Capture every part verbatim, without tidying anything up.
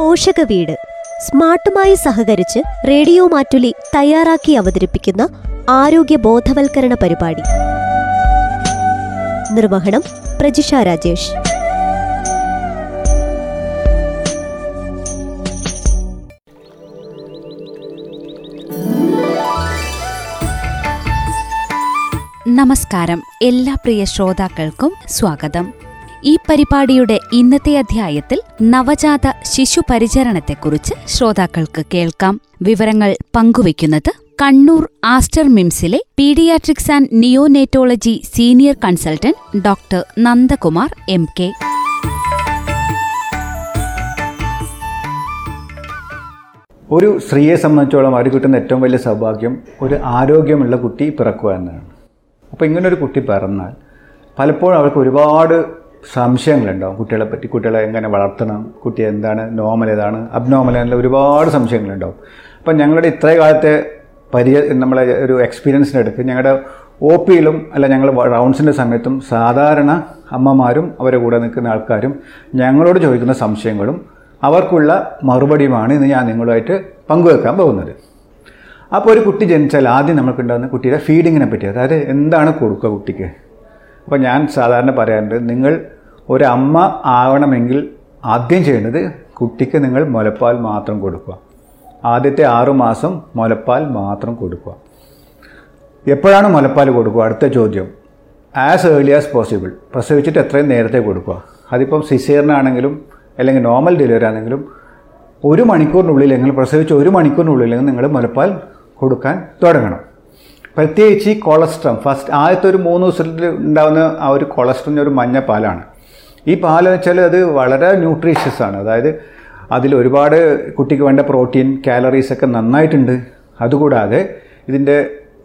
പോഷക വീട് സ്മാർട്ടുമായി സഹകരിച്ച് റേഡിയോമാറ്റുലി തയ്യാറാക്കി അവതരിപ്പിക്കുന്ന ആരോഗ്യ ബോധവൽക്കരണ പരിപാടി. നിർവഹണം പ്രജിഷ രാജേഷ്. നമസ്കാരം. എല്ലാ പ്രിയ ശ്രോതാക്കൾക്കും സ്വാഗതം. ഈ പരിപാടിയുടെ ഇന്നത്തെ അധ്യായത്തിൽ നവജാത ശിശു പരിചരണത്തെക്കുറിച്ച് ശ്രോതാക്കൾക്ക് കേൾക്കാം. വിവരങ്ങൾ പങ്കുവയ്ക്കുന്നത് കണ്ണൂർ ആസ്റ്റർ മിംസിലെ paediatrics and neonatology senior consultant doctor Nandakumar M K. ഒരു സ്ത്രീയെ സംബന്ധിച്ചോളം അവർ കിട്ടുന്ന ഏറ്റവും വലിയ സൗഭാഗ്യം ഒരു ആരോഗ്യമുള്ള കുട്ടി പിറക്കുക എന്നതാണ്. അപ്പോൾ ഇങ്ങനൊരു കുട്ടി പിറന്നാൽ പലപ്പോഴും അവർക്ക് ഒരുപാട് സംശയങ്ങളുണ്ടാവും. കുട്ടികളെപ്പറ്റി, കുട്ടികളെ എങ്ങനെ വളർത്തണം, കുട്ടി എന്താണ്, നോർമൽ ഏതാണ്, അബ്നോർമൽ എന്നുള്ള ഒരുപാട് സംശയങ്ങളുണ്ടാവും. അപ്പം ഞങ്ങളുടെ ഇത്ര കാലത്തെ പരിചയ നമ്മളെ ഒരു എക്സ്പീരിയൻസിനെടുത്ത് ഞങ്ങളുടെ ഒ പിയിലും അല്ല ഞങ്ങൾ റൗണ്ട്സിൻ്റെ സമയത്തും സാധാരണ അമ്മമാരും അവരെ കൂടെ നിൽക്കുന്ന ആൾക്കാരും ഞങ്ങളോട് ചോദിക്കുന്ന സംശയങ്ങളും അവർക്കുള്ള മറുപടിയുമാണ് ഇന്ന് ഞാൻ നിങ്ങളുമായിട്ട് പങ്കുവെക്കാൻ പോകുന്നത്. അപ്പോൾ ഒരു കുട്ടി ജനിച്ചാൽ ആദ്യം നമുക്കുണ്ടാകുന്ന കുട്ടിയുടെ ഫീഡിങ്ങിനെ പറ്റി, അതായത് എന്താണ് കൊടുക്കുക കുട്ടിക്ക്. അപ്പോൾ ഞാൻ സാധാരണ പറയാറുണ്ട്, നിങ്ങൾ ഒരമ്മ ആവണമെങ്കിൽ ആദ്യം ചെയ്യുന്നത് കുട്ടിക്ക് നിങ്ങൾ മുലപ്പാൽ മാത്രം കൊടുക്കുക. ആദ്യത്തെ ആറുമാസം മുലപ്പാൽ മാത്രം കൊടുക്കുക. എപ്പോഴാണ് മുലപ്പാൽ കൊടുക്കുക? അടുത്ത ചോദ്യം, ആസ് ഏർലി ആസ് പോസിബിൾ. പ്രസവിച്ചിട്ട് എത്രയും നേരത്തെ കൊടുക്കുക. അതിപ്പം സിസേറിനാണെങ്കിലും അല്ലെങ്കിൽ നോർമൽ ഡെലിവറി ആണെങ്കിലും ഒരു മണിക്കൂറിനുള്ളിലെങ്കിലും, പ്രസവിച്ച് ഒരു മണിക്കൂറിനുള്ളിലെങ്കിലും നിങ്ങൾ മുലപ്പാൽ കൊടുക്കാൻ തുടങ്ങണം. പ്രത്യേകിച്ച് ഈ കൊളസ്ട്രം ഫസ്റ്റ് ആദ്യത്തെ ഒരു മൂന്ന് ദിവസത്തിൽ ഉണ്ടാകുന്ന ആ ഒരു കൊളസ്ട്രം ഒരു മഞ്ഞ പാലാണ്. ഈ പാലെന്ന് വെച്ചാൽ അത് വളരെ ന്യൂട്രീഷ്യസ് ആണ്. അതായത് അതിൽ ഒരുപാട് കുട്ടിക്ക് വേണ്ട പ്രോട്ടീൻ, കാലറീസൊക്കെ നന്നായിട്ടുണ്ട്. അതുകൂടാതെ ഇതിൻ്റെ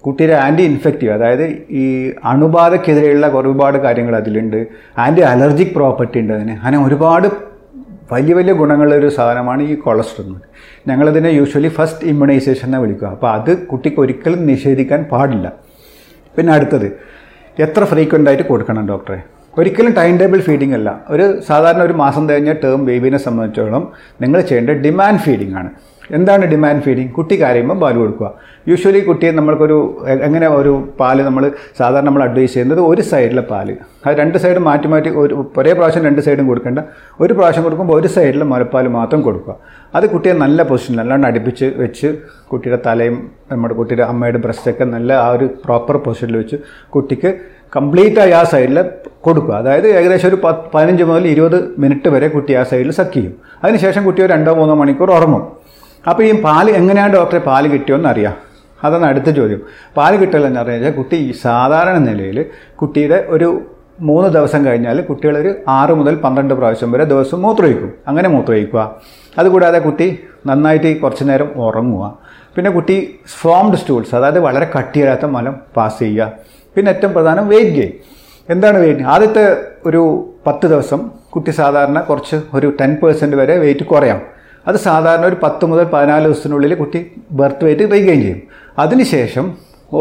കുട്ടിയുടെ ആൻറ്റി ഇൻഫെക്റ്റീവ്, അതായത് ഈ അണുബാധക്കെതിരെയുള്ള ഒരുപാട് കാര്യങ്ങൾ അതിലുണ്ട്. ആൻറ്റി അലർജിക് പ്രോപ്പർട്ടി ഉണ്ട് അതിന്. അങ്ങനെ ഒരുപാട് വലിയ വലിയ ഗുണങ്ങളൊരു സാധനമാണ് ഈ കൊളസ്ട്രോൾ. ഞങ്ങളിതിനെ യൂഷ്വലി ഫസ്റ്റ് ഇമ്മ്യൂണൈസേഷൻ എന്നാണ് വിളിക്കുക. അപ്പോൾ അത് കുട്ടിക്ക് ഒരിക്കലും നിഷേധിക്കാൻ പാടില്ല. പിന്നെ അടുത്തത്, എത്ര ഫ്രീക്വൻ്റായിട്ട് കൊടുക്കണം ഡോക്ടറെ? ഒരിക്കലും ടൈം ടേബിൾ ഫീഡിംഗ് അല്ല. ഒരു സാധാരണ ഒരു മാസം കഴിഞ്ഞ ടേം ബേബീനെ സംബന്ധിച്ചോളം നിങ്ങൾ ചെയ്യേണ്ട ഡിമാൻഡ് ഫീഡിംഗ് ആണ്. എന്താണ് ഡിമാൻഡ് ഫീഡിങ്? കുട്ടി കരയുമ്പോൾ പാൽ കൊടുക്കുക. യൂഷ്വലി കുട്ടിയെ നമ്മൾക്കൊരു എങ്ങനെ ഒരു പാല് നമ്മൾ സാധാരണ നമ്മൾ അഡ്വൈസ് ചെയ്യുന്നത് ഒരു സൈഡിലെ പാല്, അത് രണ്ട് സൈഡും മാറ്റി മാറ്റി ഒരു ഒരേ പ്രാവശ്യം രണ്ട് സൈഡും കൊടുക്കേണ്ട. ഒരു പ്രാവശ്യം കൊടുക്കുമ്പോൾ ഒരു സൈഡിലെ മുലപ്പാൽ മാത്രം കൊടുക്കുക. അത് കുട്ടിയെ നല്ല പൊസിഷനിൽ അല്ലാണ്ട് അടുപ്പിച്ച് വെച്ച് കുട്ടിയുടെ തലയും നമ്മുടെ കുട്ടിയുടെ അമ്മയുടെ ബ്രസ്റ്റൊക്കെ നല്ല ആ ഒരു പ്രോപ്പർ പൊസിഷനിൽ വെച്ച് കുട്ടിക്ക് കംപ്ലീറ്റായി ആ സൈഡിൽ കൊടുക്കുക. അതായത് ഏകദേശം ഒരു പത്ത് പതിനഞ്ച് മുതൽ ഇരുപത് മിനിറ്റ് വരെ കുട്ടി ആ സൈഡിൽ സക്ക് ചെയ്യും. അതിനുശേഷം കുട്ടി രണ്ടോ മൂന്നോ മണിക്കൂർ ഉറങ്ങും. അപ്പോൾ ഈ പാല് എങ്ങനെയാണ് ഡോക്ടറെ പാല് കിട്ടിയോന്ന് അറിയാം? അതാണ് അടുത്ത ചോദ്യം. പാല് കിട്ടില്ലെന്ന് പറഞ്ഞു കഴിഞ്ഞാൽ കുട്ടി സാധാരണ നിലയിൽ കുട്ടിയുടെ ഒരു മൂന്ന് ദിവസം കഴിഞ്ഞാൽ കുട്ടികളൊരു ആറ് മുതൽ പന്ത്രണ്ട് പ്രാവശ്യം വരെ ദിവസം മൂത്രമൊഴിക്കും. അങ്ങനെ മൂത്രമൊഴിക്കുക. അതുകൂടാതെ കുട്ടി നന്നായിട്ട് കുറച്ച് നേരം ഉറങ്ങുക. പിന്നെ കുട്ടി ഫോംഡ് സ്റ്റൂൾസ്, അതായത് വളരെ കട്ടിയില്ലാത്ത മലം പാസ് ചെയ്യുക. പിന്നെ ഏറ്റവും പ്രധാനം വെയിറ്റ് ഗെയിൻ. എന്താണ് വെയിറ്റ്? ആദ്യത്തെ ഒരു പത്ത് ദിവസം കുട്ടി സാധാരണ കുറച്ച് ഒരു ടെൻ പെർസെൻറ്റ് വരെ വെയിറ്റ് കുറയാം. അത് സാധാരണ ഒരു പത്ത് മുതൽ പതിനാല് ദിവസത്തിനുള്ളിൽ കുട്ടി ബർത്ത് വെയിറ്റ് റീഗെയിൻ ചെയ്യും. അതിനുശേഷം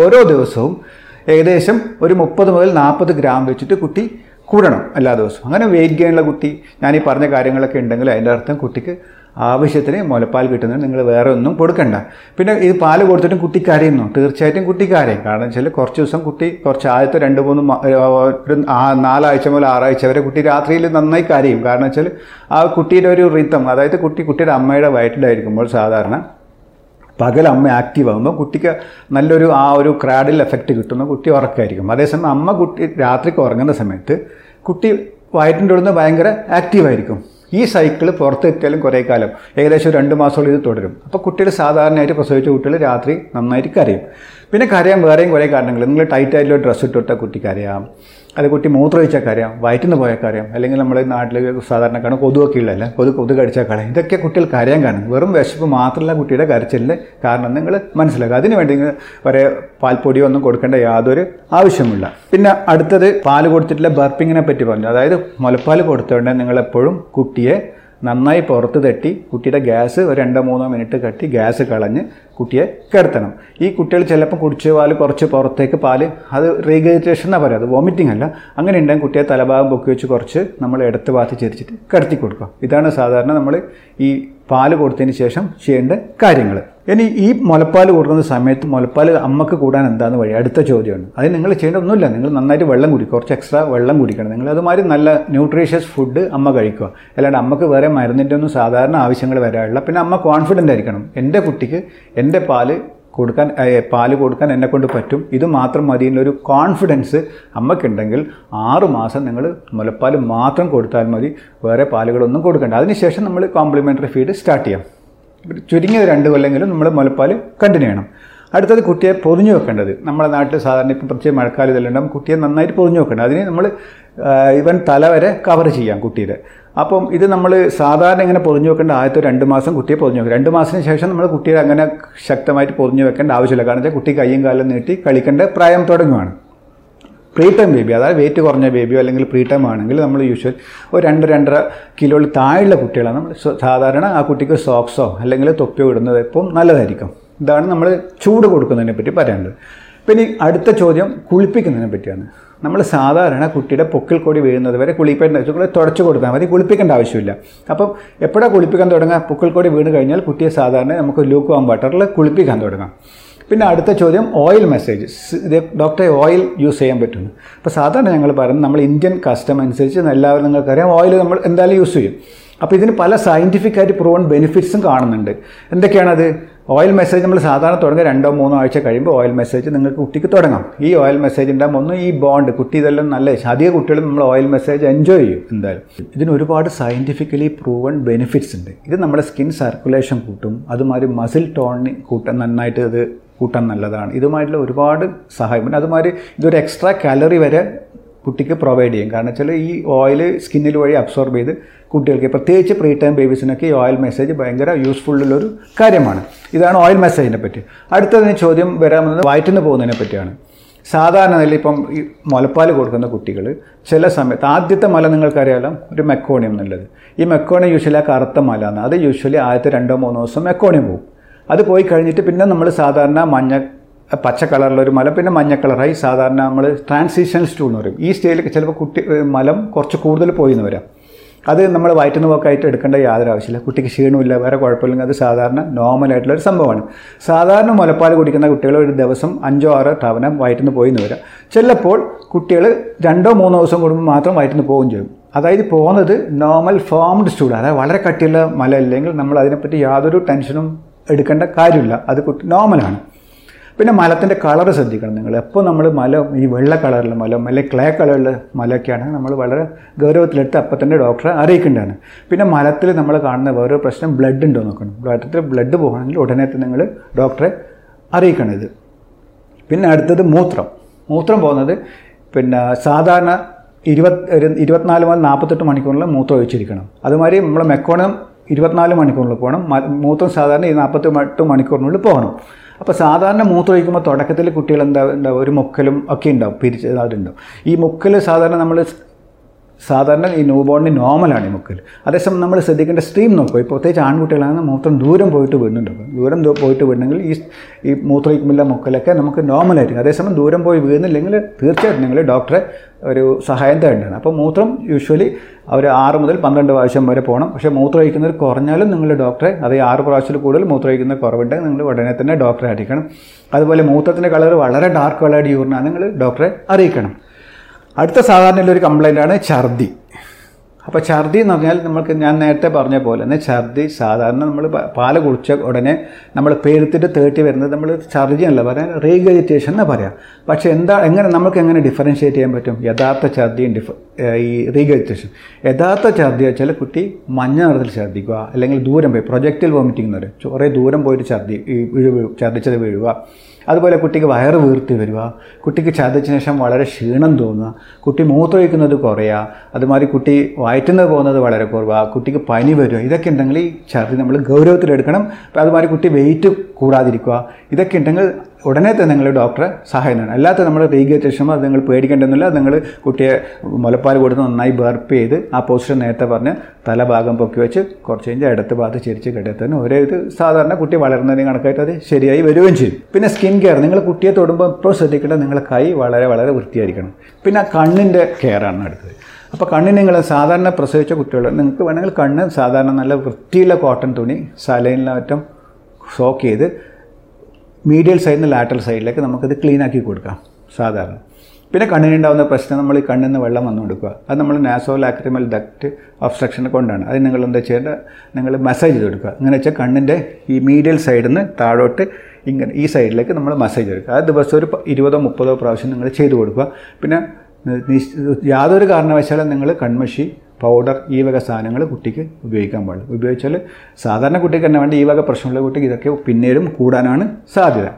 ഓരോ ദിവസവും ഏകദേശം ഒരു മുപ്പത് മുതൽ നാൽപ്പത് ഗ്രാം വെച്ചിട്ട് കുട്ടി കൂടണം എല്ലാ ദിവസവും. അങ്ങനെ വെയിറ്റ് ഗെയിനുള്ള കുട്ടി, ഞാനീ പറഞ്ഞ കാര്യങ്ങളൊക്കെ ഉണ്ടെങ്കിൽ അതിൻ്റെ അർത്ഥം കുട്ടിക്ക് ആവശ്യത്തിന് മുലപ്പാൽ കിട്ടുന്നതിന് നിങ്ങൾ വേറെ ഒന്നും കൊടുക്കണ്ട. പിന്നെ ഇത് പാല് കൊടുത്തിട്ടും കുട്ടി കരയുന്നു? തീർച്ചയായിട്ടും കുട്ടി കരയും. കാരണം വെച്ചാൽ കുറച്ച് ദിവസം കുട്ടി കുറച്ച് ആദ്യത്തെ രണ്ട് മൂന്ന് ഒരു നാലാഴ്ച മുതൽ ആറാഴ്ച വരെ കുട്ടി രാത്രിയിൽ നന്നായി കരയും. കാരണം വെച്ചാൽ ആ കുട്ടിയുടെ ഒരു റിതം, അതായത് കുട്ടി കുട്ടിയുടെ അമ്മയുടെ വയറ്റിലായിരിക്കുമ്പോൾ സാധാരണ പകൽ അമ്മ ആക്റ്റീവ് ആകുമ്പോൾ കുട്ടിക്ക് നല്ലൊരു ആ ഒരു ക്രാഡിൽ എഫക്റ്റ് കിട്ടുന്ന കുട്ടി ഉറക്കമായിരിക്കും. അതേസമയം അമ്മ കുട്ടി രാത്രിക്ക് ഉറങ്ങുന്ന സമയത്ത് കുട്ടി വയറ്റിൻ്റെ ഉള്ളിൽ നിന്ന് ഭയങ്കര ആക്റ്റീവായിരിക്കും. ഈ സൈക്കിൾ പുറത്തെത്തിയാലും കുറേ കാലം, ഏകദേശം രണ്ട് മാസത്തോളം ഇത് തുടരും. അപ്പോൾ കുട്ടികൾ സാധാരണയായിട്ട് പ്രസവിച്ച കുട്ടികൾ രാത്രി നന്നായിട്ട് കരയും. പിന്നെ കരയാൻ വേറെയും കുറേ കാരണങ്ങൾ. നിങ്ങൾ ടൈറ്റായിട്ടുള്ള ഡ്രസ്സ് ഇട്ടിട്ടാൽ കുട്ടി കരയാം, അത് കുട്ടി മൂത്രമൊഴിച്ചാൽ കരയാം, വയറ്റിൽ നിന്ന് പോയാൽ കരയാം, അല്ലെങ്കിൽ നമ്മൾ നാട്ടിൽ സാധാരണ കാണും കൊതുകൊക്കെ ഉള്ളതല്ല, കൊതുക് കൊതുക് കടിച്ചാൽ കരയാം. ഇതൊക്കെ കുട്ടികൾ കരയാൻ കാണും. വെറും വിശപ്പ് മാത്രമല്ല കുട്ടിയുടെ കരച്ചിലിൻ്റെ കാരണം നിങ്ങൾ മനസ്സിലാക്കുക. അതിനുവേണ്ടി നിങ്ങൾ വരെ പാൽപ്പൊടിയോ ഒന്നും കൊടുക്കേണ്ട യാതൊരു ആവശ്യമില്ല. പിന്നെ അടുത്തത് പാൽ കൊടുത്തിട്ടുള്ള ബർപ്പിങ്ങിനെ പറ്റി പറഞ്ഞു. അതായത് മുലപ്പാൽ കൊടുത്തോണ്ട് നിങ്ങളെപ്പോഴും കുട്ടിയെ നന്നായി പുറത്ത് തട്ടി കുട്ടിയുടെ ഗ്യാസ് ഒരു രണ്ടോ മൂന്നോ മിനിറ്റ് കട്ടി ഗ്യാസ് കളഞ്ഞ് കുട്ടിയെ കിടത്തണം. ഈ കുട്ടികൾ ചിലപ്പോൾ കുടിച്ച പാല് കുറച്ച് പുറത്തേക്ക് പാല് അത് റീഹൈഡ്രേഷൻ എന്നാണ് പറയുക, അത് വോമിറ്റിംഗ് അല്ല. അങ്ങനെ ഉണ്ടെങ്കിൽ കുട്ടിയെ തലഭാഗം പൊക്കി വെച്ച് കുറച്ച് നമ്മൾ ഇടത്ത് ഭാഗത്ത് ചെരിച്ചിട്ട് കിടത്തി കൊടുക്കുക. ഇതാണ് സാധാരണ നമ്മൾ ഈ പാല് കൊടുത്തതിന് ശേഷം ചെയ്യേണ്ട കാര്യങ്ങൾ. ഇനി ഈ മുലപ്പാൽ കൊടുക്കുന്ന സമയത്ത് മുലപ്പാൽ അമ്മക്ക് കൂടാൻ എന്താണെന്ന് വഴി അടുത്ത ചോദ്യമാണ്. അത് നിങ്ങൾ ചെയ്യേണ്ട ഒന്നുമില്ല, നിങ്ങൾ നന്നായിട്ട് വെള്ളം കുടിക്കുക, കുറച്ച് എക്സ്ട്രാ വെള്ളം കുടിക്കണം. നിങ്ങൾ അതുമാതിരി നല്ല ന്യൂട്രീഷ്യസ് ഫുഡ് അമ്മ കഴിക്കുക, അല്ലാണ്ട് അമ്മക്ക് വേറെ മരുന്നിൻ്റെ ഒന്നും സാധാരണ ആവശ്യങ്ങൾ വരാറില്ല. പിന്നെ അമ്മ കോൺഫിഡൻ്റ് ആയിരിക്കണം, എൻ്റെ കുട്ടിക്ക് എൻ്റെ പാല് കൊടുക്കാൻ പാല് കൊടുക്കാൻ എന്നെക്കൊണ്ട് പറ്റും, ഇത് മാത്രം മതി എന്നൊരു കോൺഫിഡൻസ് അമ്മയ്ക്കുണ്ടെങ്കിൽ ആറുമാസം നിങ്ങൾ മുലപ്പാൽ മാത്രം കൊടുത്താൽ മതി, വേറെ പാലുകളൊന്നും കൊടുക്കണ്ട. അതിനുശേഷം നമ്മൾ കോംപ്ലിമെൻ്ററി ഫീഡ് സ്റ്റാർട്ട് ചെയ്യാം. ചുരുങ്ങിയത് രണ്ട് കൊല്ലെങ്കിലും നമ്മൾ മുലപ്പാൽ കണ്ടിന്യൂ ചെയ്യണം. അടുത്തത് കുട്ടിയെ പൊതിഞ്ഞു വെക്കേണ്ടത്. നമ്മുടെ നാട്ടിൽ സാധാരണ ഇപ്പം പ്രത്യേകിച്ച് മഴക്കാലം ഇതെല്ലാം കുട്ടിയെ നന്നായിട്ട് പൊതിഞ്ഞു വെക്കേണ്ടത്. അതിന് നമ്മൾ ഇവൻ തല വരെ കവർ ചെയ്യാം കുട്ടിയുടെ. അപ്പം ഇത് നമ്മൾ സാധാരണ ഇങ്ങനെ പൊതിഞ്ഞു വെക്കേണ്ട ആദ്യത്തെ രണ്ട് മാസം കുട്ടിയെ പൊതിഞ്ഞു വെക്കുക. രണ്ട് മാസത്തിന് ശേഷം നമ്മൾ കുട്ടിയെ അങ്ങനെ ശക്തമായിട്ട് പൊതിഞ്ഞു വെക്കേണ്ട ആവശ്യമില്ല. കാരണം വെച്ചാൽ കുട്ടി കയ്യും കാലും നീട്ടി കളിക്കേണ്ട പ്രായം തുടങ്ങുകയാണ്. പ്രീ ടൈം ബേബി, അതായത് വെയിറ്റ് കുറഞ്ഞ ബേബിയോ അല്ലെങ്കിൽ പ്രീ ടൈം ആണെങ്കിൽ നമ്മൾ യൂഷ്വൽ ഒരു രണ്ട് രണ്ടര കിലോയിൽ താഴെയുള്ള കുട്ടികളാണ് നമ്മൾ സാധാരണ ആ കുട്ടിക്ക് സോക്സോ അല്ലെങ്കിൽ തൊപ്പിയോ ഇടുന്നത് ഇപ്പം നല്ലതായിരിക്കും. ഇതാണ് നമ്മൾ ചൂട് കൊടുക്കുന്നതിനെ പറ്റി പറയാനുള്ളത്. പിന്നെ അടുത്ത ചോദ്യം കുളിപ്പിക്കുന്നതിനെ പറ്റിയാണ്. നമ്മൾ സാധാരണ കുട്ടിയുടെ പൊക്കിൽ കൂടി വീഴുന്നത് വരെ കുളിപ്പിക്കേണ്ട ആവശ്യമില്ല, തുടച്ചു കൊടുത്താൽ മതി, കുളിപ്പിക്കേണ്ട ആവശ്യമില്ല. അപ്പം എപ്പോഴാണ് കുളിപ്പിക്കാൻ തുടങ്ങുക? പൊക്കിൽ കൂടി വീണ് കഴിഞ്ഞാൽ കുട്ടിയെ സാധാരണ നമുക്ക് ലൂക്ക് വാം വാട്ടറിൽ കുളിപ്പിക്കാൻ തുടങ്ങാം. പിന്നെ അടുത്ത ചോദ്യം ഓയിൽ മെസ്സേജ്. ഇത് ഡോക്ടറെ ഓയിൽ യൂസ് ചെയ്യാൻ പറ്റുന്നു? അപ്പോൾ സാധാരണ ഞങ്ങൾ പറയുന്നത് നമ്മൾ ഇന്ത്യൻ കസ്റ്റം അനുസരിച്ച് എല്ലാവരും നിങ്ങൾക്കറിയാം ഓയിൽ നമ്മൾ എന്തായാലും യൂസ് ചെയ്യും. അപ്പോൾ ഇതിന് പല സയൻറ്റിഫിക്കായിട്ട് പ്രൂവൺ ബെനിഫിറ്റ്സും കാണുന്നുണ്ട്. എന്തൊക്കെയാണത്? ഓയിൽ മെസ്സേജ് നമ്മൾ സാധാരണ തുടങ്ങുക രണ്ടോ മൂന്നോ ആഴ്ച കഴിയുമ്പോൾ ഓയിൽ മെസ്സേജ് നിങ്ങൾക്ക് കുട്ടിക്ക് തുടങ്ങാം. ഈ ഓയിൽ മെസ്സേജ് ഉണ്ടാകുമ്പോൾ ഒന്ന് ഈ ബോണ്ട് കുട്ടി ഇതെല്ലാം നല്ല അധികം കുട്ടികളും നമ്മൾ ഓയിൽ മെസ്സേജ് എൻജോയ് ചെയ്യും. എന്തായാലും ഇതിന് ഒരുപാട് സയൻറ്റിഫിക്കലി പ്രൂവൺ ബെനിഫിറ്റ്സ് ഉണ്ട്. ഇത് നമ്മുടെ സ്കിൻ സർക്കുലേഷൻ കൂട്ടും, അതുമാതിരി മസിൽ ടോണിന് കൂട്ടാൻ നന്നായിട്ട് ഇത് കൂട്ടാൻ നല്ലതാണ്. ഇതുമായിട്ടുള്ള ഒരുപാട് സഹായം. പിന്നെ അതുമാതിരി ഇതൊരു എക്സ്ട്രാ കാലറി വരെ കുട്ടിക്ക് പ്രൊവൈഡ് ചെയ്യും. കാരണം വെച്ചാൽ ഈ ഓയിൽ സ്കിന്നിൽ വഴി അബ്സോർബ് ചെയ്ത് കുട്ടികൾക്ക് പ്രത്യേകിച്ച് പ്രീ ടൈം ബേബീസിനൊക്കെ ഈ ഓയിൽ മെസ്സേജ് ഭയങ്കര യൂസ്ഫുള്ളുള്ളൊരു കാര്യമാണ്. ഇതാണ് ഓയിൽ മെസ്സേജിനെ പറ്റി. അടുത്തതിന് ചോദ്യം വരാൻ വന്നത് വയറ്റിൽ നിന്ന് പോകുന്നതിനെ പറ്റിയാണ്. സാധാരണ നില ഇപ്പം ഈ മുലപ്പാൽ കൊടുക്കുന്ന കുട്ടികൾ ചില സമയത്ത് ആദ്യത്തെ മല നിങ്ങൾക്കറിയാലോ, ഒരു മെക്കോണിയം എന്നുള്ളത്. ഈ മെക്കോണിയം യൂഷ്വലി ആ കറുത്ത മല ആണ്. അത് യൂഷ്വലി ആദ്യത്തെ രണ്ടോ മൂന്നോ ദിവസം മെക്കോണിയം പോകും. അത് പോയി കഴിഞ്ഞിട്ട് പിന്നെ നമ്മൾ സാധാരണ മഞ്ഞ പച്ച കളറിലൊരു മലം, പിന്നെ മഞ്ഞ കളറായി സാധാരണ നമ്മൾ ട്രാൻസിഷണൽ സ്റ്റൂൾ എന്ന് പറയും. ഈ സ്റ്റേജിൽ ചിലപ്പോൾ കുട്ടി മലം കുറച്ച് കൂടുതൽ പോയി എന്ന് വരാം. അത് നമ്മൾ വയറ്റിന് പോക്കായിട്ട് എടുക്കേണ്ട യാതൊരു ആവശ്യമില്ല. കുട്ടിക്ക് ക്ഷീണമില്ല, വേറെ കുഴപ്പമില്ലെങ്കിൽ അത് സാധാരണ നോർമലായിട്ടുള്ളൊരു സംഭവമാണ്. സാധാരണ മുലപ്പാൽ കുടിക്കുന്ന കുട്ടികൾ ഒരു ദിവസം അഞ്ചോ ആറോ തവണ വയറ്റിന് പോയി എന്ന് വരാം. ചിലപ്പോൾ കുട്ടികൾ രണ്ടോ മൂന്നോ ദിവസം കൂടുമ്പോൾ മാത്രം വയറ്റിന് പോവുകയും ചെയ്യും. അതായത് പോകുന്നത് നോർമൽ ഫോംഡ് സ്റ്റൂൾ, അതായത് വളരെ കട്ടിയുള്ള മല അല്ലെങ്കിൽ നമ്മൾ അതിനെപ്പറ്റി യാതൊരു ടെൻഷനും എടുക്കേണ്ട കാര്യമില്ല, അത് കുട്ടി നോർമലാണ്. പിന്നെ മലത്തിൻ്റെ കളർ ശ്രദ്ധിക്കണം നിങ്ങൾ. എപ്പോൾ നമ്മൾ മല ഈ വെള്ള കളറിലെ മലം അല്ലെങ്കിൽ ക്ലേ കളറിലെ മലമൊക്കെയാണ് നമ്മൾ വളരെ ഗൗരവത്തിലെടുത്ത് അപ്പം തന്നെ ഡോക്ടറെ അറിയിക്കേണ്ടതാണ്. പിന്നെ മലത്തിൽ നമ്മൾ കാണുന്ന വേറൊരു പ്രശ്നം ബ്ലഡ് ഉണ്ടോ നോക്കണം. ബ്ലഡത്തിൽ ബ്ലഡ് പോകണമെങ്കിൽ ഉടനെ തന്നെ നിങ്ങൾ ഡോക്ടറെ അറിയിക്കണത്. പിന്നെ അടുത്തത് മൂത്രം. മൂത്രം പോകുന്നത് പിന്നെ സാധാരണ ഇരുപത് ഇരുപത്തിനാല് മുതൽ നാൽപ്പത്തെട്ട് മണിക്കൂറിൽ മൂത്രം ഒഴിച്ചിരിക്കണം. അതുമാതിരി നമ്മളെ മെക്കോണിയം ഇരുപത്തിനാല് മണിക്കൂറിൽ പോകണം, മൂത്രം സാധാരണ ഈ നാൽപ്പത്തെട്ട് മണിക്കൂറിനുള്ളിൽ പോകണം. അപ്പോൾ സാധാരണ മൂത്രം ഒഴിക്കുമ്പോൾ തുടക്കത്തിൽ കുട്ടികൾ എന്താ ഉണ്ടാവും ഒരു മുക്കലും ഒക്കെ ഉണ്ടാവും, പിരിച്ചതായിട്ടുണ്ടാവും. ഈ മുക്കൽ സാധാരണ നമ്മൾ സാധാരണ ഈ ന്യൂ ബോണിന് നോർമലാണ് ഈ മുക്കൽ. അതേസമയം നമ്മൾ ശ്രദ്ധിക്കേണ്ട സ്ട്രീം നോക്കുക. ഇപ്പോൾ പ്രത്യേകിച്ച് ആൺകുട്ടികളാണ് മൂത്രം ദൂരം പോയിട്ട് വീഴുന്നുണ്ടാവും. ദൂരം പോയിട്ട് വീഴണമെങ്കിൽ ഈ ഈ മൂത്രം ഒഴിക്കുമ്പോൾ മുക്കലൊക്കെ നമുക്ക് നോർമലായിരിക്കും. അതേസമയം ദൂരം പോയി വീഴുന്നില്ലെങ്കിൽ തീർച്ചയായിട്ടും നിങ്ങൾ ഡോക്ടറെ ഒരു സഹായം തേണ്ടതാണ്. അപ്പോൾ മൂത്രം യൂഷ്വലി അവർ ആറ് മുതൽ പന്ത്രണ്ട് പ്രാവശ്യം വരെ പോകണം. പക്ഷേ മൂത്രം ഒഴിക്കുന്നത് കുറഞ്ഞാലും നിങ്ങൾ ഡോക്ടറെ, അത് ആറ് പ്രാവശ്യത്തിൽ കൂടുതൽ മൂത്രം ഒഴിക്കുന്നത് കുറവുണ്ടെങ്കിൽ നിങ്ങൾ ഉടനെ തന്നെ ഡോക്ടറെ അറിയിക്കണം. അതുപോലെ മൂത്രത്തിൻ്റെ കളർ വളരെ ഡാർക്ക് കളേർഡ് യൂറിനാണ് നിങ്ങൾ ഡോക്ടറെ അറിയിക്കണം. അടുത്ത സാധാരണയുള്ളൊരു കംപ്ലൈൻ്റാണ് ഛർദി. അപ്പോൾ ഛർദി എന്ന് പറഞ്ഞാൽ നമ്മൾക്ക് ഞാൻ നേരത്തെ പറഞ്ഞ പോലെ തന്നെ ഛർദി സാധാരണ നമ്മൾ പാല് കുടിച്ച ഉടനെ നമ്മൾ പേരുത്തിട്ട് തേട്ടി വരുന്നത് നമ്മൾ ഛർദി എന്നല്ല പറയാൻ, റീഹൈഡ്രേഷൻ എന്ന് പറയാം. പക്ഷേ എന്താ എങ്ങനെ നമുക്ക് എങ്ങനെ ഡിഫറൻഷ്യേറ്റ് ചെയ്യാൻ പറ്റും യഥാർത്ഥ ഛർദിയും ഡിഫ ഈ റീഹൈഡ്രേഷൻ? യഥാർത്ഥ ഛർദി വെച്ചാൽ കുട്ടി മഞ്ഞ നിറത്തിൽ ഛർദിക്കുക, അല്ലെങ്കിൽ ദൂരം പോയി പ്രൊജക്റ്റൈൽ വോമിറ്റിംഗ് എന്ന് പറയും, കുറേ ദൂരം പോയിട്ട് ഛർദി ഛർദിച്ചത് വീഴുക. അതുപോലെ കുട്ടിക്ക് വയറ് വീർത്തി വരിക, കുട്ടിക്ക് ഛർദിച്ചതിന് ശേഷം വളരെ ക്ഷീണം തോന്നുക, കുട്ടി മൂത്രമൊഴിക്കുന്നത് കുറയുക, അതുമാതിരി കുട്ടി വയറ്റുന്നത് പോകുന്നത് വളരെ കുറവുക, കുട്ടിക്ക് പനി വരിക. ഇതൊക്കെ ഉണ്ടെങ്കിൽ ഈ ഛർദി നമ്മൾ ഗൗരവത്തിലെടുക്കണം. അതുമാതിരി കുട്ടി വെയിറ്റ് കൂടാതിരിക്കുക. ഇതൊക്കെ ഉണ്ടെങ്കിൽ ഉടനെ തന്നെ നിങ്ങൾ ഡോക്ടറെ സഹായം തരണം. അല്ലാത്ത നമ്മൾ റീഹൈഡ്രേഷനോ അത് നിങ്ങൾ പേടിക്കേണ്ടതെന്നില്ല. നിങ്ങൾ കുട്ടിയെ മുലപ്പാൽ കൊടുത്ത് നന്നായി ബർപ്പ് ചെയ്ത് ആ പോസിഷൻ നേരത്തെ പറഞ്ഞ് തലഭാഗം പൊക്കി വെച്ച് കുറച്ച് കഴിഞ്ഞ് ഇടത്ത് ഭാഗത്ത് ചിരിച്ച് കിടത്തുന്ന ഒരേ ഇത് സാധാരണ കുട്ടി വളരുന്നതിന് കണക്കായിട്ട് അത് ശരിയായി വരികയും ചെയ്യും. പിന്നെ സ്കിൻ കെയർ, നിങ്ങൾ കുട്ടിയെ തൊടുമ്പോൾ ഇപ്പോൾ ശ്രദ്ധിക്കേണ്ടത് നിങ്ങളെ കൈ വളരെ വളരെ വൃത്തിയായിരിക്കണം. പിന്നെ കണ്ണിൻ്റെ കെയറാണ് അടുത്തത്. അപ്പോൾ കണ്ണിന് നിങ്ങൾ സാധാരണ പ്രസവിച്ച കുട്ടികൾ നിങ്ങൾക്ക് വേണമെങ്കിൽ കണ്ണ് സാധാരണ നല്ല വൃത്തിയുള്ള കോട്ടൺ തുണി സലൈനിലാറ്റം സോക്ക് ചെയ്ത് മീഡിയൽ സൈഡിൽ നിന്ന് ലാറ്ററൽ സൈഡിലേക്ക് നമുക്കത് ക്ലീനാക്കി കൊടുക്കാം സാധാരണ. പിന്നെ കണ്ണിനുണ്ടാകുന്ന പ്രശ്നം, നമ്മൾ ഈ കണ്ണിൽ നിന്ന് വെള്ളം വന്നു കൊടുക്കുക, അത് നമ്മൾ നാസോ ലാക്രിമൽ ഡക്റ്റ് ഒബ്സ്ട്രക്ഷൻ കൊണ്ടാണ്. അത് നിങ്ങൾ എന്താ ചെയ്യേണ്ടത്, നിങ്ങൾ മസാജ് ചെയ്ത് കൊടുക്കുക. അങ്ങനെ വെച്ചാൽ കണ്ണിൻ്റെ ഈ മീഡിയൽ സൈഡിൽ നിന്ന് താഴോട്ട് ഇങ്ങനെ ഈ സൈഡിലേക്ക് നമ്മൾ മസാജ് കൊടുക്കുക. ആ ദിവസം ഒരു ഇരുപതോ മുപ്പതോ പ്രാവശ്യം നിങ്ങൾ ചെയ്ത് കൊടുക്കുക. പിന്നെ യാതൊരു കാരണവശാലും നിങ്ങൾ കൺമഷി, പൗഡർ ഈ വക സാധനങ്ങൾ കുട്ടിക്ക് ഉപയോഗിക്കാൻ പാടില്ല. ഉപയോഗിച്ചാൽ സാധാരണ കുട്ടിക്ക് തന്നെ വേണ്ട, ഈ വക പ്രശ്നമുള്ള കുട്ടിക്ക് ഇതൊക്കെ പിന്നീടും കൂടാനാണ് സാധ്യത.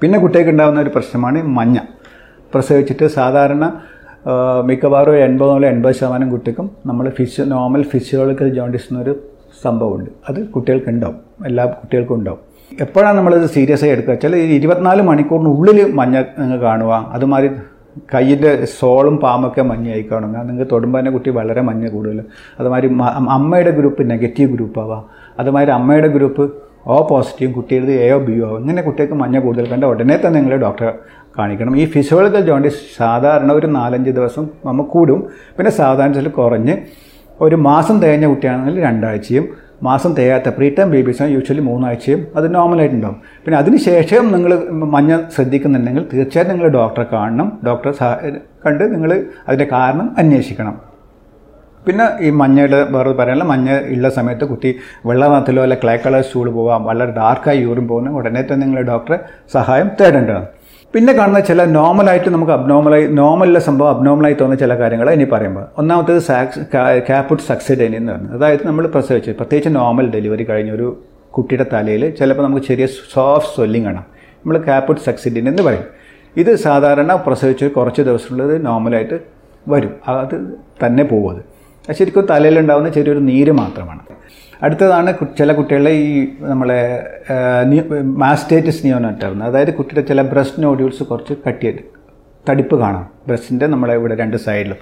പിന്നെ കുട്ടിക്ക് ഉണ്ടാകുന്ന ഒരു പ്രശ്നമാണ് മഞ്ഞ. പ്രസവിച്ചിട്ട് സാധാരണ മിക്കവാറും എൺപത് മുതൽ എൺപത് ശതമാനം കുട്ടിക്കും നമ്മൾ ഫിസിയോ നോർമൽ ഫിസിയോളജിക്കൽ ജോണ്ടിസ് എന്നൊരു സംഭവമുണ്ട്. അത് കുട്ടികൾക്ക് ഉണ്ടാവും, എല്ലാ കുട്ടികൾക്കും ഉണ്ടാവും. എപ്പോഴാണ് നമ്മളത് സീരിയസ് ആയി എടുക്കുക വെച്ചാൽ ഈ ഇരുപത്തിനാല് മണിക്കൂറിനുള്ളിൽ മഞ്ഞ നിങ്ങൾ കാണുക, അതുമാതിരി കയ്യിൻ്റെ സോളും പാമൊക്കെ മഞ്ഞയായി കാണുക, നിങ്ങൾക്ക് തൊടുമ്പോൾ തന്നെ കുട്ടി വളരെ മഞ്ഞ കൂടുതൽ. അതുമാതിരി അമ്മയുടെ ഗ്രൂപ്പ് നെഗറ്റീവ് ഗ്രൂപ്പാവാം, അതുമാതിരി അമ്മയുടെ ഗ്രൂപ്പ് ഓ പോസിറ്റീവ്, കുട്ടിയുടെ എ ഒ ബി ഒ ആവും. ഇങ്ങനെ കുട്ടികൾക്ക് മഞ്ഞ കൂടുതൽ കണ്ട ഉടനെ തന്നെ നിങ്ങൾ ഡോക്ടറെ കാണിക്കണം. ഈ ഫിസിയോളജിക്കൽ ജോണ്ടിസ് സാധാരണ ഒരു നാലഞ്ച് ദിവസം നമുക്ക് കൂടും. പിന്നെ സാധാരണ കുറഞ്ഞ് ഒരു മാസം തേഞ്ഞ കുട്ടിയാണെങ്കിൽ രണ്ടാഴ്ചയും, മാസം തികയാത്ത പ്രീ ടൈം ബേബീസാണ് യൂഷ്വലി മൂന്നാഴ്ചയും അത് നോർമലായിട്ടുണ്ടാകും. പിന്നെ അതിന് ശേഷം നിങ്ങൾ മഞ്ഞ ശ്രദ്ധിക്കുന്നുണ്ടെങ്കിൽ തീർച്ചയായിട്ടും നിങ്ങൾ ഡോക്ടറെ കാണണം. ഡോക്ടറെ കണ്ട് നിങ്ങൾ അതിൻ്റെ കാരണം അന്വേഷിക്കണം. പിന്നെ ഈ മഞ്ഞയുടെ വേറെ പറയാനുള്ള, മഞ്ഞ ഉള്ള സമയത്ത് കുട്ടി വെള്ളനിറത്തിലോ അല്ല ക്ലേ കളർ സ്റ്റൂൾ പോകാം, വളരെ ഡാർക്കായി യൂറിൻ പോകുന്ന ഉടനെ തന്നെ നിങ്ങൾ ഡോക്ടറെ സഹായം തേടേണ്ടതാണ്. പിന്നെ കാണുന്ന ചില നോർമലായിട്ട് നമുക്ക് അബ്നോർമലായി നോർമലിലെ സംഭവം അബ്നോർമലായി തോന്നുന്ന ചില കാര്യങ്ങൾ ഇനി പറയുമ്പോൾ, ഒന്നാമത്തേത് സാക്സ് കാപ്പുട്ട് സക്സിഡേനി എന്ന് പറയുന്നത്. അതായത് നമ്മൾ പ്രസവിച്ച് പ്രത്യേകിച്ച് നോർമൽ ഡെലിവറി കഴിഞ്ഞൊരു കുട്ടിയുടെ തലയിൽ ചിലപ്പോൾ നമുക്ക് ചെറിയ സോഫ്റ്റ് സ്വെല്ലിംഗ് ആണ്, നമ്മൾ കാപ്പുട്ട് സക്സിഡേനി എന്ന് പറയും. ഇത് സാധാരണ പ്രസവിച്ച് കുറച്ച് ദിവസമുള്ളത് നോർമലായിട്ട് വരും, അത് തന്നെ പോകും. അത് ശരിക്കും തലയിലുണ്ടാകുന്ന ചെറിയൊരു നീര് മാത്രമാണ്. അടുത്തതാണ് ചില കുട്ടികളുടെ ഈ നമ്മളെ മാസ്റ്റേറ്റിസ് നിയോനാറ്റർന്ന്, അതായത് കുട്ടിയുടെ ചില ബ്രസ്റ്റ് നോഡ്യൂൾസ് കുറച്ച് കട്ടിയായിട്ട് തടിപ്പ് കാണാം ബ്രസ്റ്റിൻ്റെ നമ്മളെ ഇവിടെ രണ്ട് സൈഡിലും.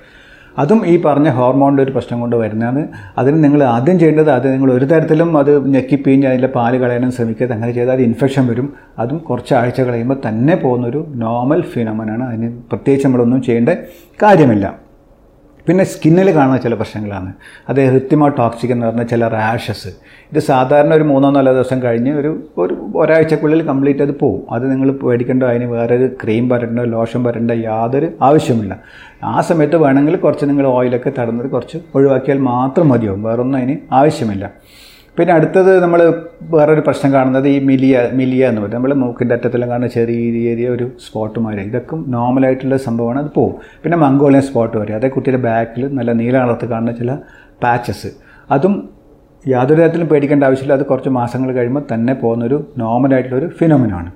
അതും ഈ പറഞ്ഞ ഹോർമോണിൻ്റെ ഒരു പ്രശ്നം കൊണ്ട് വരുന്നതാണ്. അതിന് നിങ്ങൾ ആദ്യം ചെയ്യേണ്ടത്, അത് നിങ്ങൾ ഒരു തരത്തിലും അത് ഞെക്കിപ്പിഞ്ഞ് അതിൻ്റെ പാല് കളയാനും ശ്രമിക്കരുത്. അങ്ങനെ ചെയ്താൽ അത് ഇൻഫെക്ഷൻ വരും, അതും കുറച്ച് ആഴ്ച കഴിയുമ്പോൾ തന്നെ പോകുന്നൊരു നോർമൽ ഫിനോമനാണ്. അതിന് പ്രത്യേകിച്ച് നമ്മളൊന്നും ചെയ്യേണ്ട കാര്യമില്ല. പിന്നെ സ്കിന്നിൽ കാണുന്ന ചില പ്രശ്നങ്ങളാണ്, അത് എറിത്മ ടോക്സിക് എന്ന് പറഞ്ഞ ചില റാഷസ്. ഇത് സാധാരണ ഒരു മൂന്നോ നാലോ ദിവസം കഴിഞ്ഞ് ഒരു ഒരു ഒരാഴ്ചക്കുള്ളിൽ കംപ്ലീറ്റ് അത് പോകും. അത് നിങ്ങൾ പേടിക്കേണ്ടോ, അതിന് വേറൊരു ക്രീം പരണ്ടോ ലോഷൻ പരണ്ടോ യാതൊരു ആവശ്യമില്ല. ആ സമയത്ത് വേണമെങ്കിൽ കുറച്ച് നിങ്ങൾ ഓയിലൊക്കെ തടന്നത് കുറച്ച് ഒഴിവാക്കിയാൽ മാത്രം മതിയാവും, വേറൊന്നും അതിന് ആവശ്യമില്ല. പിന്നെ അടുത്തത് നമ്മൾ വേറൊരു പ്രശ്നം കാണുന്നത് ഈ മിലിയ മിലിയ എന്ന് പറയുന്നത്, നമ്മൾ മൂക്കിൻ്റെ അറ്റത്തെല്ലാം കാണുന്ന ചെറിയ ചെറിയ ഒരു സ്പോട്ടുമാര്, ഇതൊക്കെ നോർമലായിട്ടുള്ള സംഭവമാണ്, അത് പോകും. പിന്നെ മംഗോളിയൻ സ്പോട്ട് വരെ, അതേ കുട്ടിയുടെ ബാക്കിൽ നല്ല നീല കളർത്ത് കാണുന്ന ചില പാച്ചസ്, അതും യാതൊരു തരത്തിലും പേടിക്കേണ്ട ആവശ്യമില്ല. അത് കുറച്ച് മാസങ്ങൾ കഴിയുമ്പോൾ തന്നെ പോകുന്നൊരു നോർമലായിട്ടുള്ളൊരു ഫിനോമിനാണ്.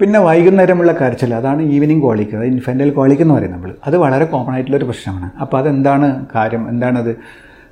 പിന്നെ വൈകുന്നേരമുള്ള കരച്ചിൽ, അതാണ് ഈവനിങ് കോളിക്ക്, അത് ഇൻഫൻറ്റൽ കോളിക്ക് എന്ന് പറയും നമ്മൾ. അത് വളരെ കോമൺ ആയിട്ടുള്ളൊരു പ്രശ്നമാണ്. അപ്പോൾ അതെന്താണ് കാര്യം, എന്താണത്?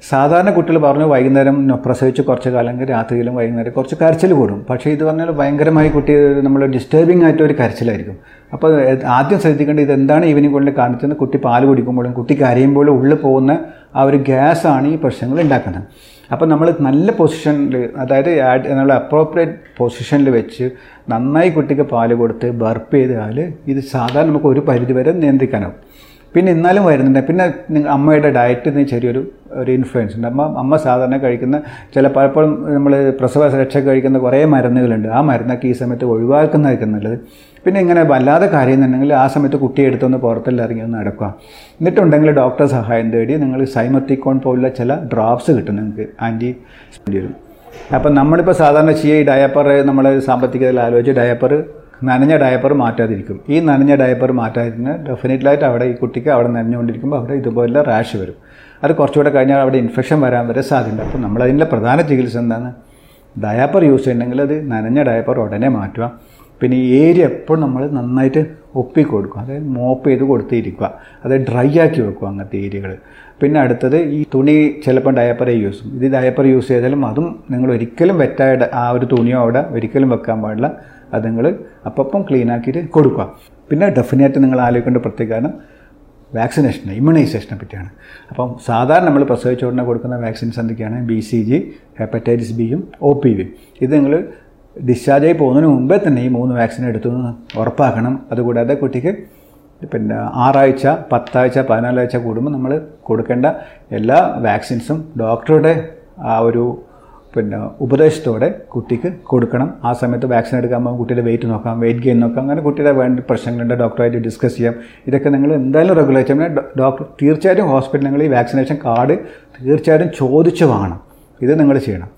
സാധാരണ കുട്ടികൾ പറഞ്ഞു വൈകുന്നേരം പ്രസവിച്ച് കുറച്ച് കാലം രാത്രിയിലും വൈകുന്നേരം കുറച്ച് കരച്ചിൽ കൂടും. പക്ഷേ ഇത് പറഞ്ഞാൽ ഭയങ്കരമായി കുട്ടി നമ്മൾ ഡിസ്റ്റർബിംഗ് ആയിട്ടൊരു കരച്ചിലായിരിക്കും. അപ്പോൾ ആദ്യം ശ്രദ്ധിക്കേണ്ടത് ഇതെന്താണ് ഈവനിങ് കൊണ്ട് കാണിച്ചതെന്ന്. കുട്ടി പാൽ കുടിക്കുമ്പോഴും കുട്ടി കരയുമ്പോഴും ഉള്ളിൽ പോകുന്ന ആ ഒരു ഗ്യാസാണ് ഈ പ്രശ്നങ്ങൾ ഉണ്ടാക്കുന്നത്. അപ്പോൾ നമ്മൾ നല്ല പൊസിഷനിൽ, അതായത് നമ്മൾ അപ്രോപ്രിയേറ്റ് പൊസിഷനിൽ വെച്ച് നന്നായി കുട്ടിക്ക് പാൽ കൊടുത്ത് ബർപ്പ് ചെയ്താൽ ഇത് സാധാരണ നമുക്ക് ഒരു പരിധിവരെ നിയന്ത്രിക്കാനാവും. പിന്നെ എന്നാലും വരുന്നുണ്ട്. പിന്നെ നിങ്ങൾ അമ്മയുടെ ഡയറ്റിന് ചെറിയൊരു ഒരു ഇൻഫ്ലുവൻസ് ഉണ്ട്. അമ്മ അമ്മ സാധാരണ കഴിക്കുന്ന ചില പലപ്പോഴും നമ്മൾ പ്രസവ രക്ഷ കഴിക്കുന്ന കുറേ മരുന്നുകളുണ്ട്. ആ മരുന്നൊക്കെ ഈ സമയത്ത് ഒഴിവാക്കുന്നതായിരിക്കും നല്ലത്. പിന്നെ ഇങ്ങനെ വല്ലാതെ കരയുന്നുണ്ടെങ്കിൽ ആ സമയത്ത് കുട്ടിയെ എടുത്തൊന്ന് പുറത്തിലിറങ്ങി ഒന്ന് നടക്കുക. എന്നിട്ടുണ്ടെങ്കിൽ ഡോക്ടറെ സഹായം തേടി നിങ്ങൾ സൈമത്തിക്കോൺ പോലുള്ള ചില ഡ്രോപ്സ് കിട്ടും നിങ്ങൾക്ക്, ആൻറ്റി വരും. അപ്പം നമ്മളിപ്പോൾ സാധാരണ ചെയ്യുക ഈ ഡയപ്പർ, നമ്മൾ സാമ്പത്തികത്തിൽ ആലോചിച്ച് ഡയപ്പർ നനഞ്ഞ ഡയപ്പർ മാറ്റാതിരിക്കും. ഈ നനഞ്ഞ ഡയപ്പർ മാറ്റാതിരുന്ന ഡെഫിനറ്റ്ലായിട്ട് അവിടെ ഈ കുട്ടിക്ക് അവിടെ നനഞ്ഞുകൊണ്ടിരിക്കുമ്പോൾ അവിടെ ഇതുപോലെ റാഷ് വരും. അത് കുറച്ചുകൂടെ കഴിഞ്ഞാൽ അവിടെ ഇൻഫെക്ഷൻ വരാൻ വരെ സാധ്യത. അപ്പോൾ നമ്മളതിൻ്റെ പ്രധാന ചികിത്സ എന്താണ്, ഡയപ്പർ യൂസ് ചെയ്യണമെങ്കിൽ അത് നനഞ്ഞ ഡയപ്പർ ഉടനെ മാറ്റുക. പിന്നെ ഈ ഏരിയ എപ്പോഴും നമ്മൾ നന്നായിട്ട് ഒപ്പി കൊടുക്കുക, അതായത് മോപ്പ് ചെയ്ത് കൊടുത്തിരിക്കുക, അത് ഡ്രൈ ആക്കി വെക്കുക അങ്ങനത്തെ ഏരിയകൾ. പിന്നെ അടുത്തത് ഈ തുണി ചിലപ്പോൾ ഡയപ്പറേ യൂസ് ചെയ്യും. ഇത് ഡയപ്പർ യൂസ് ചെയ്താലും അതും നിങ്ങൾ ഒരിക്കലും വെറ്റായ ആ ഒരു തുണിയോ അവിടെ ഒരിക്കലും വെക്കാൻ പാടില്ല. അത് നിങ്ങൾ അപ്പം ക്ലീൻ ആക്കിയിട്ട് കൊടുക്കുക. പിന്നെ ഡെഫിനറ്റ് നിങ്ങൾ ആലോചിക്കേണ്ട പ്രത്യേക കാരണം വാക്സിനേഷനെ ഇമ്മ്യൂണൈസേഷനെ പറ്റിയാണ്. അപ്പം സാധാരണ നമ്മൾ പ്രസവിച്ച ഉടനെ കൊടുക്കുന്ന വാക്സിൻസ് എന്തൊക്കെയാണ്? ബി സി ജി, ഹെപ്പറ്റൈറ്റിസ് ബിയും ഒ പി വിയും. ഇത് നിങ്ങൾ ഡിസ്ചാർജായി പോകുന്നതിന് മുമ്പേ തന്നെ ഈ മൂന്ന് വാക്സിൻ എടുത്തു ഉറപ്പാക്കണം. അതുകൂടാതെ കുട്ടിക്ക് പിന്നെ ആറാഴ്ച, പത്താഴ്ച, പതിനാലാഴ്ച കൂടുമ്പോൾ നമ്മൾ കൊടുക്കേണ്ട എല്ലാ വാക്സിൻസും ഡോക്ടറുടെ ആ ഒരു പിന്നെ ഉപദേശത്തോടെ കുട്ടിക്ക് കൊടുക്കണം. ആ സമയത്ത് വാക്സിൻ എടുക്കാൻ പോകുമ്പോൾ കുട്ടിയുടെ വെയിറ്റ് നോക്കാം, വെയിറ്റ് ഗെയിൻ നോക്കാം, അങ്ങനെ കുട്ടിയുടെ വേണ്ട പ്രശ്നങ്ങളുണ്ട് ഡോക്ടറായിട്ട് ഡിസ്കസ് ചെയ്യാം. ഇതൊക്കെ നിങ്ങൾ എന്തായാലും റെഗുലർ ചെയ്യാൻ ഡോക്ടർ തീർച്ചയായിട്ടും ഹോസ്പിറ്റലിൽ നിങ്ങൾ ഈ വാക്സിനേഷൻ കാർഡ് തീർച്ചയായിട്ടും ചോദിച്ചു വാങ്ങണം. ഇത് നിങ്ങൾ ചെയ്യണം.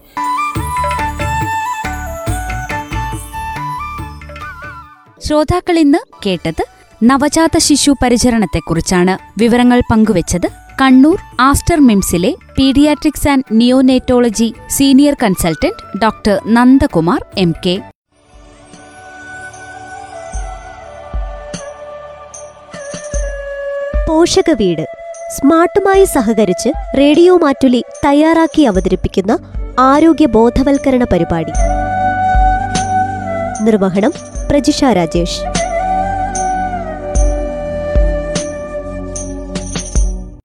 ശ്രോതാക്കൾ ഇന്ന് കേട്ടത് നവജാത ശിശു പരിചരണത്തെക്കുറിച്ചാണ്. വിവരങ്ങൾ പങ്കുവച്ചത് കണ്ണൂർ ആസ്റ്റർ മിംസിലെ paediatrics and neonatology senior consultant doctor Nandakumar M K. പോഷക വീട് സ്മാർട്ടുമായി സഹകരിച്ച് റേഡിയോമാറ്റുലി തയ്യാറാക്കി അവതരിപ്പിക്കുന്ന ആരോഗ്യ ബോധവൽക്കരണ പരിപാടി. നിർവഹണം പ്രജിഷ രാജേഷ്.